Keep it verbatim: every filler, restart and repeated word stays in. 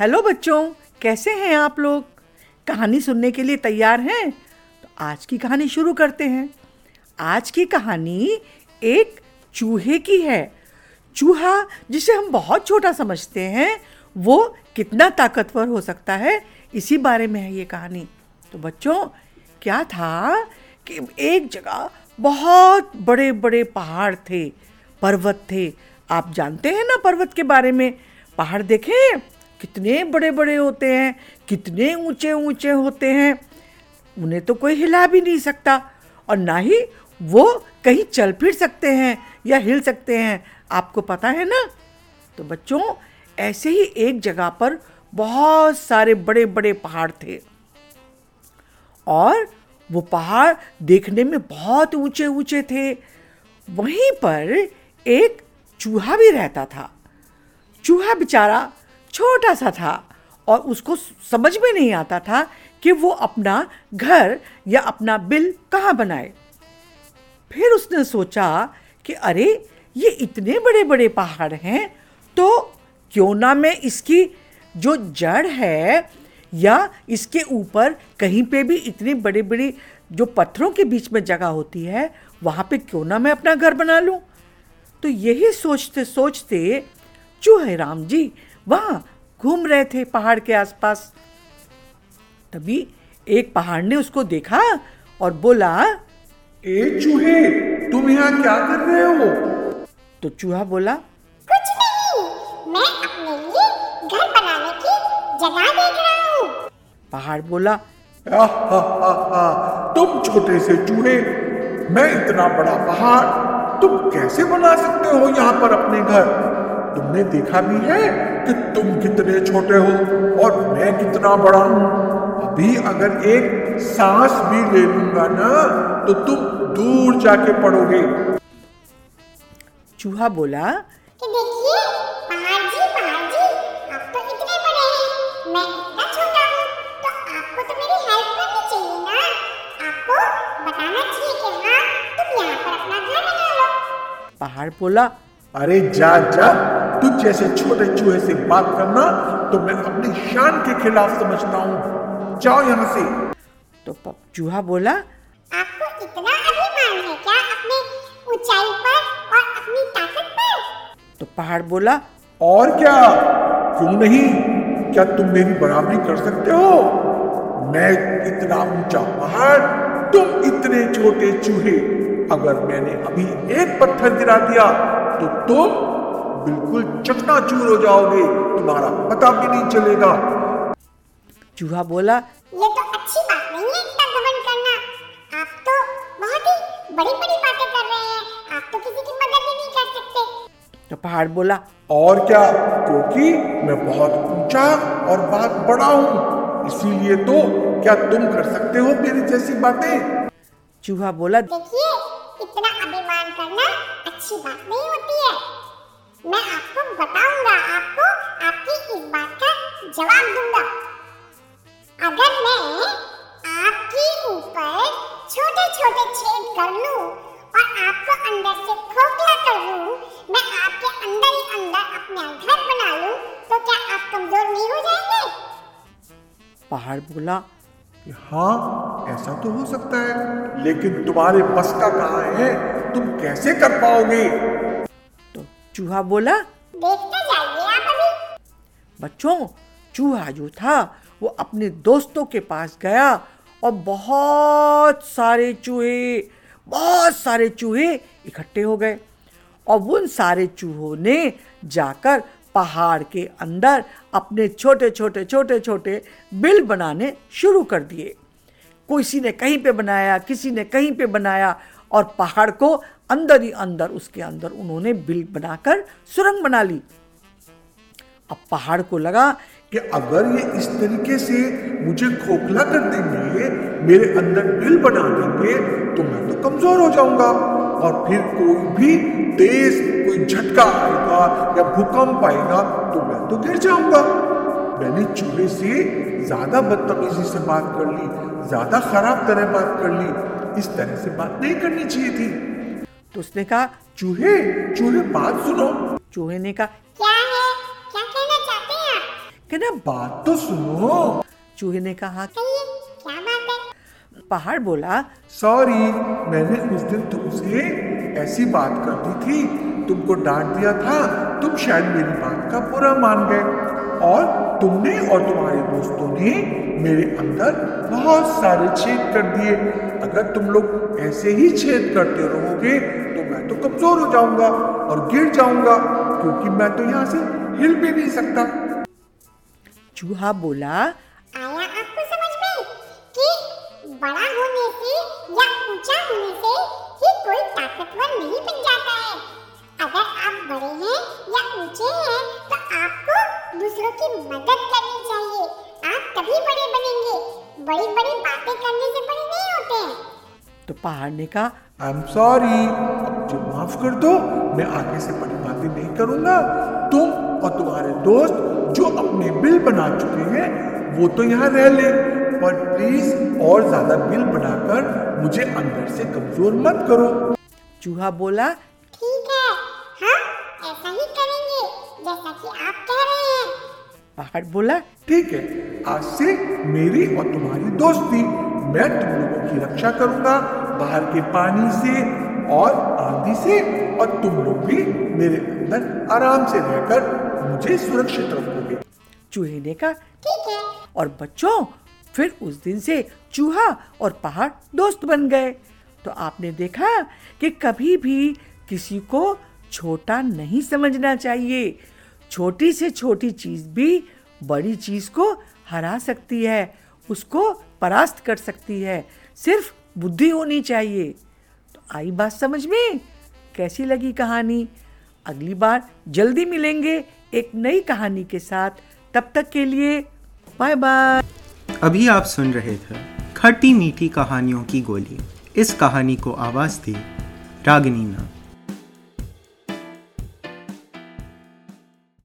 Hello बच्चों, कैसे हैं आप लोग? कहानी सुनने के लिए तैयार हैं? तो आज की कहानी शुरू करते हैं। आज की कहानी एक चूहे की है। चूहा, जिसे हम बहुत छोटा समझते हैं, वो कितना ताकतवर हो सकता है, इसी बारे में है ये कहानी। तो बच्चों, क्या था कि एक जगह बहुत बड़े बड़े पहाड़ थे, पर्वत थे। आप जानते हैं ना पर्वत के बारे में, पहाड़ देखें कितने बड़े बड़े होते हैं, कितने ऊंचे ऊंचे होते हैं। उन्हें तो कोई हिला भी नहीं सकता और ना ही वो कहीं चल फिर सकते हैं या हिल सकते हैं, आपको पता है ना। तो बच्चों, ऐसे ही एक जगह पर बहुत सारे बड़े बड़े पहाड़ थे और वो पहाड़ देखने में बहुत ऊंचे ऊंचे थे। वहीं पर एक चूहा भी रहता था। चूहा बेचारा छोटा सा था और उसको समझ में नहीं आता था कि वो अपना घर या अपना बिल कहाँ बनाए। फिर उसने सोचा कि अरे, ये इतने बड़े बड़े पहाड़ हैं, तो क्यों ना मैं इसकी जो जड़ है या इसके ऊपर कहीं पे भी इतनी बड़े बड़े जो पत्थरों के बीच में जगह होती है, वहाँ पे क्यों ना मैं अपना घर बना लूँ। तो यही सोचते सोचते चूहे राम जी वहाँ घूम रहे थे पहाड़ के आसपास। तभी एक पहाड़ ने उसको देखा और बोला, ए चूहे, तुम यहाँ क्या कर रहे हो? तो चूहा बोला, कुछ नहीं, मैं अपने लिए घर बनाने की जगह देख रहा हूँ। पहाड़ बोला, हा हा हा हा, तुम छोटे से चूहे, मैं इतना बड़ा पहाड़, तुम कैसे बना सकते हो यहाँ पर अपने घर? तुमने देखा भी है कि तुम कितने छोटे हो और मैं कितना बड़ा हूँ। अभी अगर एक सांस भी ले लूंगा ना, तो तुम दूर जाके पड़ोगे। चूहा बोला कि देखिए पहाड़ जी, पहाड़ जी, आप तो इतने बड़े हैं, मैं इतना छोटा हूँ, तो आपको तो मेरी हेल्प करनी चाहिए ना। आपको बताना चाहिए कि हाँ, तुम यहाँ पर अपना घर बना लो। पहाड़ बोला, अरे जा जा, तुझ जैसे छोटे चूहे से बात करना तो मैं अपनी शान के खिलाफ समझता हूँ, जाओ यहाँ से। तो चूहा बोला, आपको इतना अभिमान है क्या अपने ऊंचाई पर और अपनी ताकत पर? तो पहाड़ बोला, और क्या, क्यों नहीं, क्या तुम मेरी बराबरी कर सकते हो? मैं इतना ऊंचा पहाड़, तुम इतने छोटे चूहे। अगर मैंने अभी एक पत्थर गिरा दिया तो तुम बिल्कुल चकनाचूर हो जाओगे, तुम्हारा पता भी नहीं चलेगा। चूहा बोला, ये तो अच्छी बात नहीं है इतना घमंड करना, आप तो बहुत ही बड़ी-बड़ी बातें कर रहे हैं, आप तो किसी की मदद भी नहीं कर सकते। तो पहाड़ बोला, और क्या, क्योंकि मैं बहुत ऊंचा और बहुत बड़ा हूँ, इसीलिए तो। क्या तुम कर सकते हो मेरी जैसी बातें? चूहा बोला, देखिए इतना अभिमान करना अच्छी बात नहीं होती है, मैं आपको बताऊंगा, आपको आपकी इस बात का जवाब दूंगा। अगर मैं आपके ऊपर छोटे छोटे छेद कर लूं और आपको अंदर से खोखला कर लूं, मैं आपके अंदर ही अंदर अपना घर बना लूं, तो क्या आप कमजोर नहीं हो जाएंगे? पहाड़ बोला, हाँ, ऐसा तो हो सकता है, लेकिन तुम्हारे बस का कहाँ है, तुम कैसे कर पाओगे? तो चूहा बोला, देखते जाइए आप अभी। बच्चों, चूहा जो था वो अपने दोस्तों के पास गया और बहुत सारे चूहे बहुत सारे चूहे इकट्ठे हो गए और उन सारे चूहों ने जाकर पहाड़ के अंदर अपने छोटे छोटे छोटे छोटे बिल बनाने शुरू कर दिए। किसी ने कहीं पे बनाया, किसी ने कहीं पे बनाया और पहाड़ को अंदर ही अंदर, उसके अंदर उन्होंने बिल बनाकर सुरंग बना ली। अब पहाड़ को लगा कि अगर ये इस तरीके से मुझे खोखला कर देंगे, मेरे अंदर बिल बना देंगे, तो मैं तो कमजोर हो जाऊंगा और फिर कोई भी तेज कोई झटका आएगा या भूकंप आएगा तो मैं तो गिर जाऊंगा। मैंने चूहे से ज्यादा बदतमीजी से बात कर ली, ज्यादा खराब तरह बात कर ली, इस तरह से बात नहीं करनी चाहिए थी। तो उसने कहा, चूहे चूहे बात सुनो। चूहे ने कहा, क्या है, क्या कहना चाहते हैं? कि ना बात तो सुनो। चूहे ने कहा क्या बात है? पहाड़ बोला सॉरी, मैंने उस दिन तुमसे ऐसी बात कर दी थी, तुमको डांट दिया था, तुम शायद मेरी बात का बुरा मान गए और तुमने और तुम्हारे दोस्तों ने मेरे अंदर बहुत सारे छेद कर दिए। अगर तुम लोग ऐसे ही छेद करते रहोगे तो मैं तो कमजोर हो जाऊंगा और गिर जाऊंगा, क्योंकि मैं तो यहाँ से हिल भी नहीं सकता। चूहा बोला आया आपको समझ में कि बड़ा होने से या ऊंचा होने से ही कोई ताकतवर नहीं बन जाता है। अगर आप बड़े हैं या ऊंचे हैं तो आपको दूसरों की मदद करनी चाहिए, आप तभी बड़े बनेंगे। बड़ी बड़ी बातें करने से बड़े नहीं होते हैं। तो पहाड़ ने कहा आई एम सॉरी, मुझे माफ कर दो, मैं आगे से बड़ी बातें नहीं करूँगा। तुम और तुम्हारे दोस्त जो अपने बिल बना चुके हैं वो तो यहाँ रह ले, पर प्लीज और ज्यादा बिल बनाकर मुझे अंदर से कमजोर मत करो। चूहा बोला ठीक है, हाँ ऐसा ही करेंगे जैसा कि आप कह रहे हैं। पहाड़ बोला ठीक है, आज से मेरी और तुम्हारी दोस्ती, मैं तुम लोगों की रक्षा करूंगा बाहर के पानी से और आंधी से, और तुम लोग भी मेरे अंदर आराम से रहकर मुझे सुरक्षित रखोगे। चूहे ने कहा ठीक है, और बच्चों फिर उस दिन से चूहा और पहाड़ दोस्त बन गए। तो आपने देखा कि कभी भी किसी को छोटा नहीं समझना चाहिए। छोटी से छोटी चीज भी बड़ी चीज को हरा सकती है, उसको परास्त कर सकती है, सिर्फ बुद्धि होनी चाहिए। तो आई बात समझ में? कैसी लगी कहानी? अगली बार जल्दी मिलेंगे एक नई कहानी के साथ, तब तक के लिए बाय बाय। अभी आप सुन रहे थे खट्टी मीठी कहानियों की गोली। इस कहानी को आवाज दी रागिनी ने।